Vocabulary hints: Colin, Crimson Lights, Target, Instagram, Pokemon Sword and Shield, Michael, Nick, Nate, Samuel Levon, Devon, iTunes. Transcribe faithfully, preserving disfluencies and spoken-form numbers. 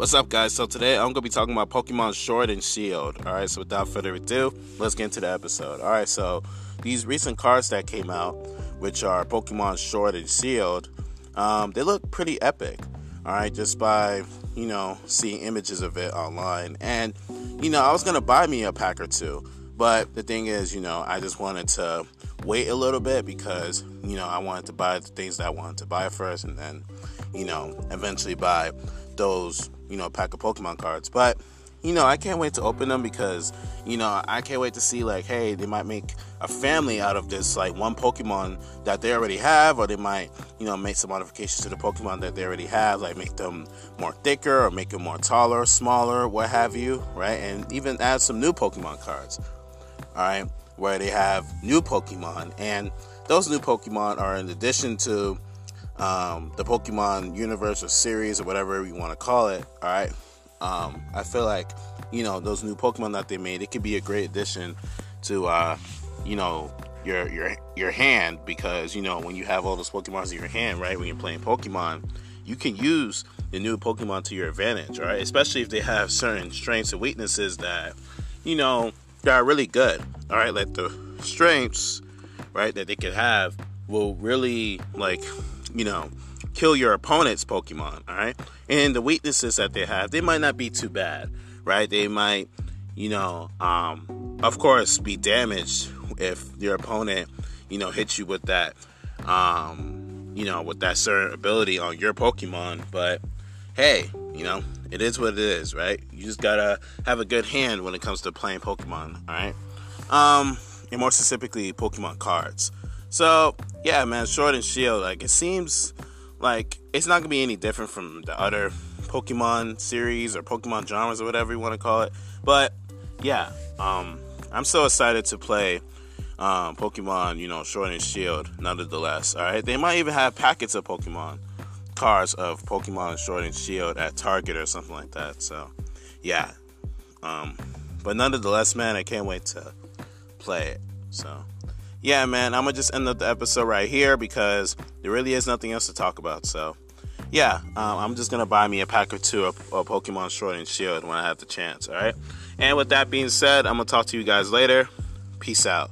What's up, guys? So today I'm gonna be talking about Pokemon Sword and Shield. All right, so without further ado, let's get into the episode. All right, so these recent cards that came out, which are Pokemon Sword and Shield, um, they look pretty epic. All right, just by you know seeing images of it online, and you know I was gonna buy me a pack or two, but the thing is, you know, I just wanted to wait a little bit because you know I wanted to buy the things that I wanted to buy first, and then you know eventually buy those. You know, pack of Pokemon cards, but, you know, I can't wait to open them because, you know, I can't wait to see, like, hey, they might make a family out of this, like, one Pokemon that they already have, or they might, you know, make some modifications to the Pokemon that they already have, like, make them more thicker, or make them more taller, smaller, what have you, right, and even add some new Pokemon cards, alright, where they have new Pokemon, and those new Pokemon are in addition to Um, the Pokemon universe or series or whatever you want to call it, all right? Um, I feel like, you know, those new Pokemon that they made, it could be a great addition to, uh, you know, your your your hand because, you know, when you have all those Pokemon in your hand, right, when you're playing Pokemon, you can use the new Pokemon to your advantage, right? Especially if they have certain strengths and weaknesses that, you know, that are really good, all right? Like the strengths, right, that they could have will really, like, you know, kill your opponent's Pokemon, all right? And the weaknesses that they have, they might not be too bad, right? They might, you know, um, of course, be damaged if your opponent, you know, hits you with that, um, you know, with that certain ability on your Pokemon. But, hey, you know, it is what it is, right? You just gotta have a good hand when it comes to playing Pokemon, all right? Um, and more specifically, Pokemon cards. So, yeah, man, Sword and Shield, like, it seems like it's not going to be any different from the other Pokemon series or Pokemon genres or whatever you want to call it. But, yeah, um, I'm so excited to play um, Pokemon, you know, Sword and Shield, nonetheless, all right? They might even have packets of Pokemon cards of Pokemon Sword and Shield at Target or something like that. So, yeah. Um, but nonetheless, man, I can't wait to play it, so... Yeah, man, I'm going to just end up the episode right here because there really is nothing else to talk about. So, yeah, um, I'm just going to buy me a pack or two of, of Pokemon Sword and Shield when I have the chance, all right? And with that being said, I'm going to talk to you guys later. Peace out.